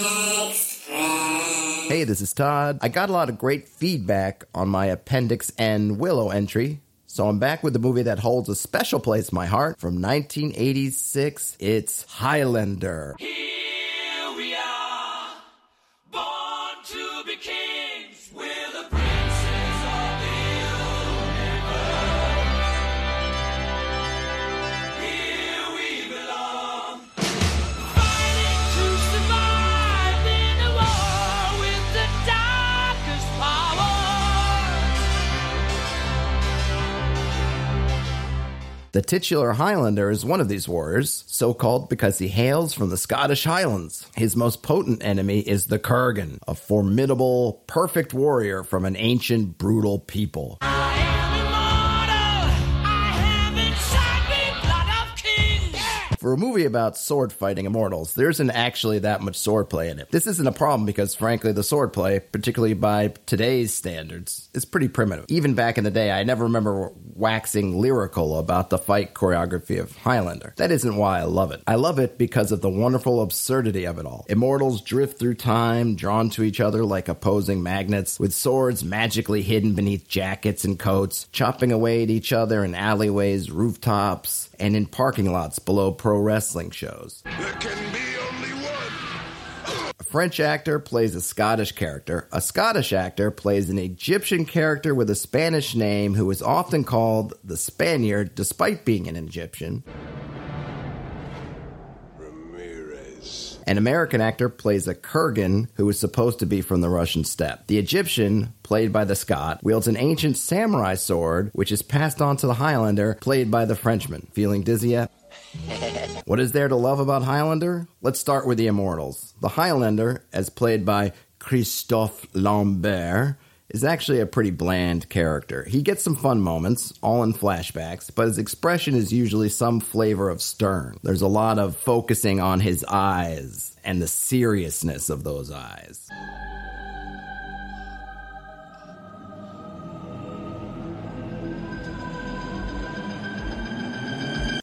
Express. Hey, this is Todd. I got a lot of great feedback on my Appendix N Willow entry, so I'm back with a movie that holds a special place in my heart from 1986. It's Highlander. Here we are, born to be kings. We're the princes of the universe. Here we belong. Fighting to survive in a war with the darkest power. The titular Highlander is one of these warriors, so-called because he hails from the Scottish Highlands. His most potent enemy is the Kurgan, a formidable, perfect warrior from an ancient, brutal people. I am immortal! I have inside me blood of kings! Yeah. For a movie about sword-fighting immortals, there isn't actually that much swordplay in it. This isn't a problem because, frankly, the swordplay, particularly by today's standards, is pretty primitive. Even back in the day, I never remember waxing lyrical about the fight choreography of Highlander. That isn't why I love it. I love it because of the wonderful absurdity of it all. Immortals drift through time, drawn to each other like opposing magnets, with swords magically hidden beneath jackets and coats, chopping away at each other in alleyways, rooftops, and in parking lots below pro wrestling shows. There can be only one. A French actor plays a Scottish character. A Scottish actor plays an Egyptian character with a Spanish name who is often called the Spaniard despite being an Egyptian. Ramirez. An American actor plays a Kurgan who is supposed to be from the Russian steppe. The Egyptian, played by the Scot, wields an ancient samurai sword which is passed on to the Highlander, played by the Frenchman. Feeling dizzy yet? What is there to love about Highlander? Let's start with the immortals. The Highlander, as played by Christophe Lambert, is actually a pretty bland character. He gets some fun moments, all in flashbacks, but his expression is usually some flavor of stern. There's a lot of focusing on his eyes and the seriousness of those eyes.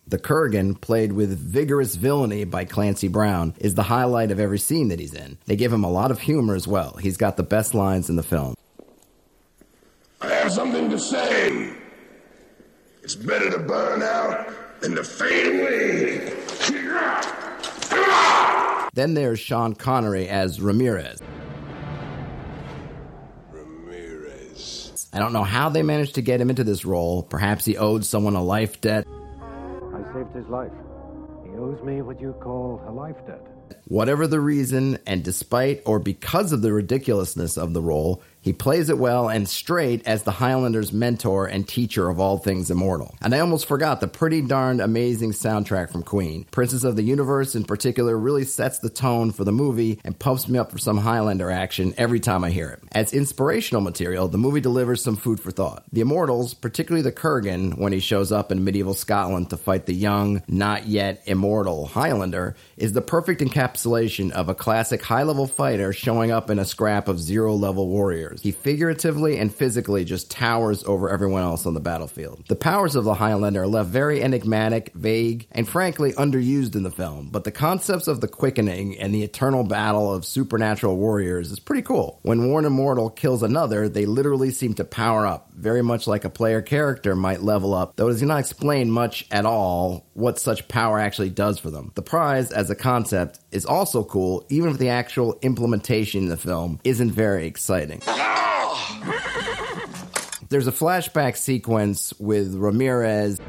The Kurgan, played with vigorous villainy by Clancy Brown, is the highlight of every scene that he's in. They give him a lot of humor as well. He's got the best lines in the film. I have something to say. It's better to burn out than to fade away. Then there's Sean Connery as Ramirez. I don't know how they managed to get him into this role. Perhaps he owed someone a life debt. Saved his life. He owes me what you call a life debt. Whatever the reason, and despite or because of the ridiculousness of the role, he plays it well and straight as the Highlander's mentor and teacher of all things immortal. And I almost forgot the pretty darn amazing soundtrack from Queen. Princess of the Universe in particular really sets the tone for the movie and pumps me up for some Highlander action every time I hear it. As inspirational material, the movie delivers some food for thought. The immortals, particularly the Kurgan, when he shows up in medieval Scotland to fight the young, not yet immortal Highlander, is the perfect encapsulation of a classic high-level fighter showing up in a scrap of zero-level warriors. He figuratively and physically just towers over everyone else on the battlefield. The powers of the Highlander are left very enigmatic, vague, and frankly underused in the film, but the concepts of the quickening and the eternal battle of supernatural warriors is pretty cool. When one immortal kills another, they literally seem to power up, very much like a player character might level up, though it does not explain much at all what such power actually does for them. The prize, as a concept, is also cool, even if the actual implementation in the film isn't very exciting. There's a flashback sequence with Ramirez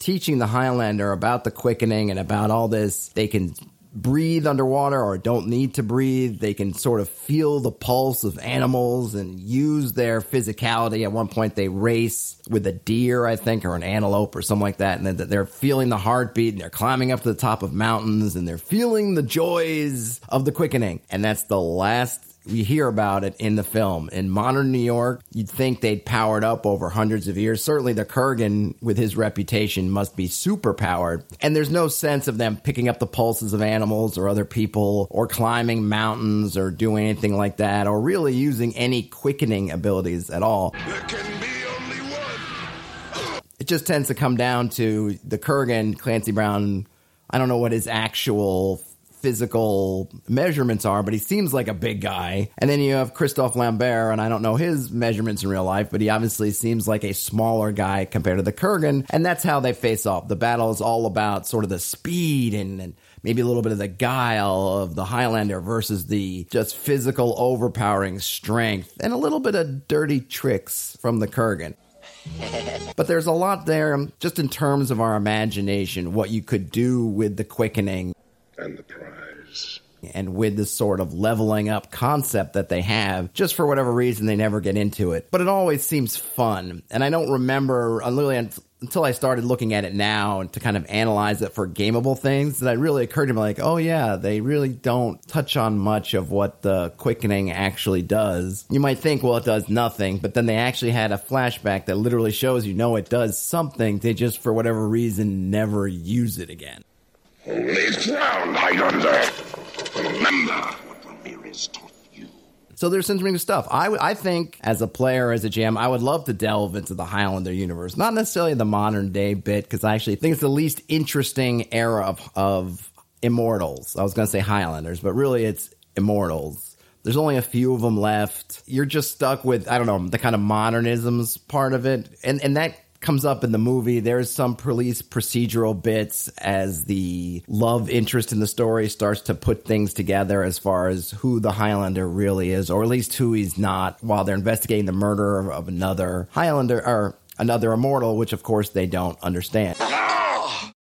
teaching the Highlander about the quickening and about all this. They can breathe underwater or don't need to breathe. They can sort of feel the pulse of animals and use their physicality. At one point they race with a deer, I think, or an antelope or something like that, and they're feeling the heartbeat and they're climbing up to the top of mountains and they're feeling the joys of the quickening. And that's the last we hear about it in the film. In modern New York, you'd think they'd powered up over hundreds of years. Certainly the Kurgan, with his reputation, must be super powered. And there's no sense of them picking up the pulses of animals or other people or climbing mountains or doing anything like that or really using any quickening abilities at all. There can be only one. It just tends to come down to the Kurgan, Clancy Brown, I don't know what his actual physical measurements are, but he seems like a big guy. And then you have Christophe Lambert, and I don't know his measurements in real life, but he obviously seems like a smaller guy compared to the Kurgan. And that's how they face off. The battle is all about sort of the speed and maybe a little bit of the guile of the Highlander versus the just physical overpowering strength and a little bit of dirty tricks from the Kurgan. But there's a lot there just in terms of our imagination, what you could do with the quickening. And the prize. And with this sort of leveling up concept that they have, just for whatever reason, they never get into it. But it always seems fun. And I don't remember, literally until I started looking at it now and to kind of analyze it for gameable things, that it really occurred to me like, oh yeah, they really don't touch on much of what the quickening actually does. You might think, well, it does nothing, but then they actually had a flashback that literally shows you, no, it does something. They just, for whatever reason, never use it again. Holy ground, Highlander! Remember what Ramirez taught you. So there's interesting stuff. I think, as a player, as a GM, I would love to delve into the Highlander universe. Not necessarily the modern day bit, because I actually think it's the least interesting era of Immortals. I was going to say Highlanders, but really it's Immortals. There's only a few of them left. You're just stuck with, I don't know, the kind of modernisms part of it. And that comes up in the movie. There's some police procedural bits as the love interest in the story starts to put things together as far as who the Highlander really is, or at least who he's not, while they're investigating the murder of another Highlander, or another Immortal, which of course they don't understand.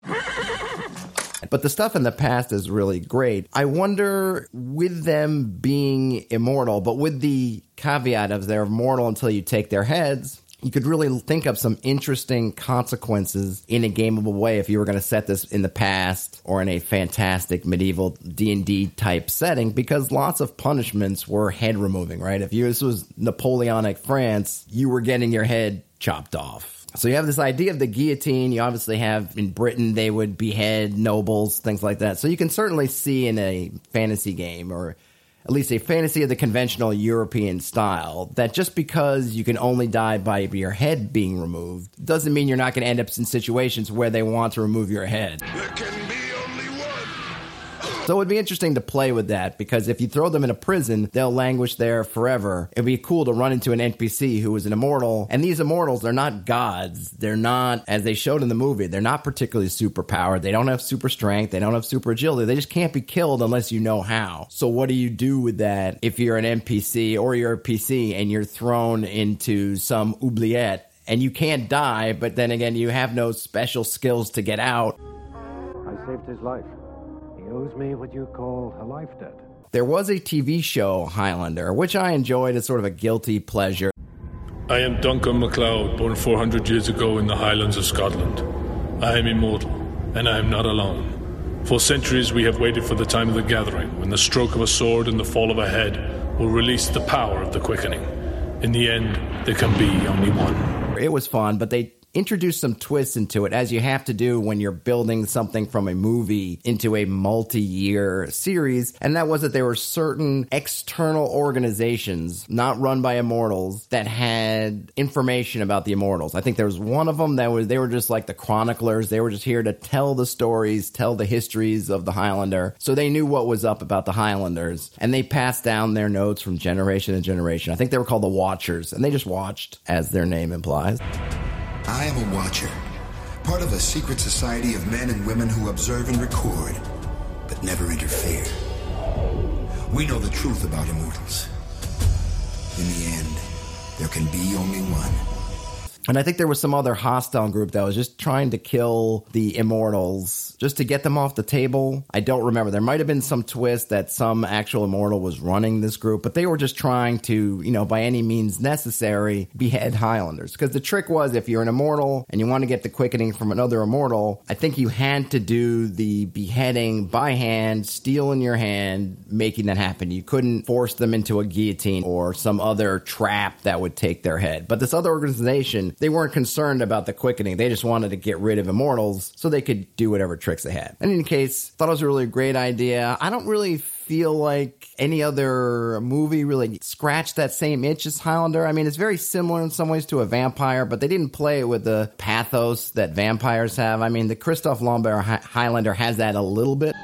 But the stuff in the past is really great. I wonder, with them being immortal, but with the caveat of they're mortal until you take their heads, you could really think up some interesting consequences in a gameable way if you were going to set this in the past or in a fantastic medieval D&D type setting, because lots of punishments were head removing, right? If this was Napoleonic France, you were getting your head chopped off. So you have this idea of the guillotine. You obviously have, in Britain, they would behead nobles, things like that. So you can certainly see in a fantasy game, or at least a fantasy of the conventional European style, that just because you can only die by your head being removed doesn't mean you're not going to end up in situations where they want to remove your head. There can be only one. So it would be interesting to play with that, because if you throw them in a prison, they'll languish there forever. It'd be cool to run into an NPC who is an immortal, and these immortals, they're not gods. They're not, as they showed in the movie, they're not particularly superpowered. They don't have super strength. They don't have super agility. They just can't be killed unless you know how. So what do you do with that if you're an NPC, or you're a PC and you're thrown into some oubliette and you can't die, but then again, you have no special skills to get out? I saved his life. Owes me what you call a life debt. There was a TV show, Highlander, which I enjoyed as sort of a guilty pleasure. I am Duncan MacLeod, born 400 years ago in the Highlands of Scotland. I am immortal, and I am not alone. For centuries we have waited for the time of the gathering, when the stroke of a sword and the fall of a head will release the power of the quickening. In the end, there can be only one. It was fun, but they introduce some twists into it, as you have to do when you're building something from a movie into a multi-year series. And that was that there were certain external organizations, not run by immortals, that had information about the immortals. I think there was one of them that was, they were just like the chroniclers. They were just here to tell the stories, tell the histories of the Highlander. So they knew what was up about the Highlanders, and they passed down their notes from generation to generation. I think they were called the Watchers, and they just watched, as their name implies. I am a watcher, part of a secret society of men and women who observe and record, but never interfere. We know the truth about immortals. In the end, there can be only one. And I think there was some other hostile group that was just trying to kill the immortals just to get them off the table. I don't remember. There might have been some twist that some actual immortal was running this group, but they were just trying to, you know, by any means necessary, behead Highlanders. Because the trick was, if you're an immortal and you want to get the quickening from another immortal, I think you had to do the beheading by hand, steel in your hand, making that happen. You couldn't force them into a guillotine or some other trap that would take their head. But this other organization and they weren't concerned about the quickening. They just wanted to get rid of immortals so they could do whatever tricks they had. And in any case, thought it was a really great idea. I don't really feel like any other movie really scratched that same itch as Highlander. I mean, it's very similar in some ways to a vampire, but they didn't play it with the pathos that vampires have. I mean, the Christophe Lambert Highlander has that a little bit.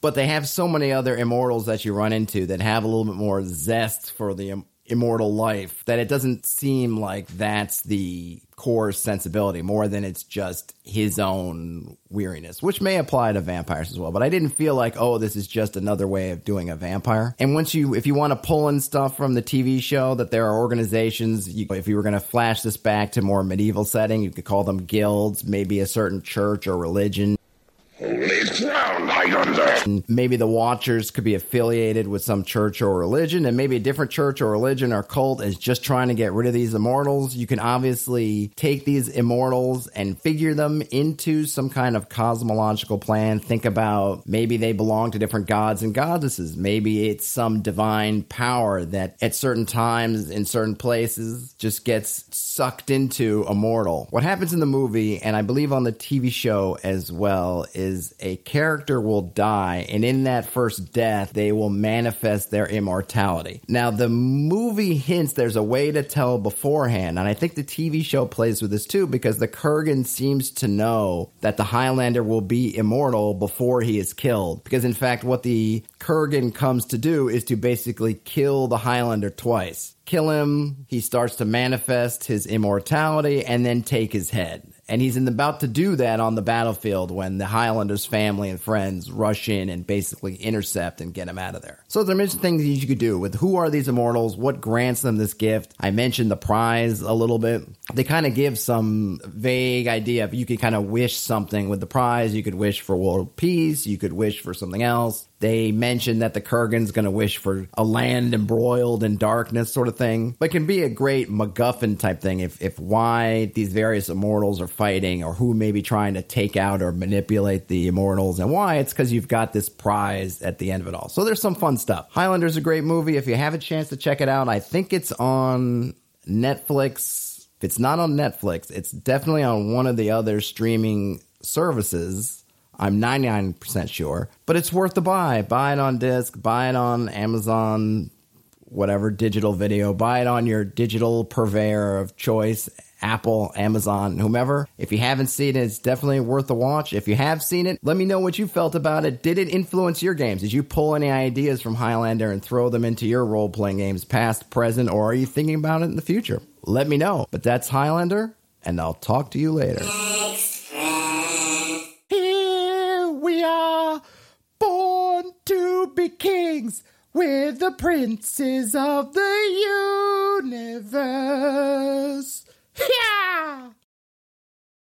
But they have so many other immortals that you run into that have a little bit more zest for the immortal life that it doesn't seem like that's the core sensibility more than it's just his own weariness, which may apply to vampires as well. But I didn't feel like, oh, this is just another way of doing a vampire. And once you, if you want to pull in stuff from the TV show, that there are organizations, if you were going to flash this back to more medieval setting, you could call them guilds, maybe a certain church or religion. Holy ground, Highlander! Maybe the Watchers could be affiliated with some church or religion, and maybe a different church or religion or cult is just trying to get rid of these immortals. You can obviously take these immortals and figure them into some kind of cosmological plan. Think about maybe they belong to different gods and goddesses. Maybe it's some divine power that at certain times in certain places just gets sucked into a mortal. What happens in the movie, and I believe on the TV show as well, is a character will die, and in that first death, they will manifest their immortality. Now, the movie hints there's a way to tell beforehand, and I think the TV show plays with this too, because the Kurgan seems to know that the Highlander will be immortal before he is killed. Because, in fact, what the Kurgan comes to do is to basically kill the Highlander twice. Kill him, he starts to manifest his immortality, and then take his head. And he's about to do that on the battlefield when the Highlander's family and friends rush in and basically intercept and get him out of there. So there are many things that you could do with who are these immortals, what grants them this gift. I mentioned the prize a little bit. They kind of give some vague idea of you could kind of wish something with the prize. You could wish for world peace. You could wish for something else. They mentioned that the Kurgan's going to wish for a land embroiled in darkness sort of thing. But it can be a great MacGuffin type thing if why these various immortals are fighting or who may be trying to take out or manipulate the immortals and why. It's because you've got this prize at the end of it all. So there's some fun stuff. Highlander's a great movie. If you have a chance to check it out, I think it's on Netflix. If it's not on Netflix, it's definitely on one of the other streaming services. I'm 99% sure, but it's worth the buy. Buy it on disc, buy it on Amazon, whatever digital video, buy it on your digital purveyor of choice, Apple, Amazon, whomever. If you haven't seen it, it's definitely worth a watch. If you have seen it, let me know what you felt about it. Did it influence your games? Did you pull any ideas from Highlander and throw them into your role-playing games, past, present, or are you thinking about it in the future? Let me know. But that's Highlander, and I'll talk to you later. We are born to be kings. We're the princes of the universe.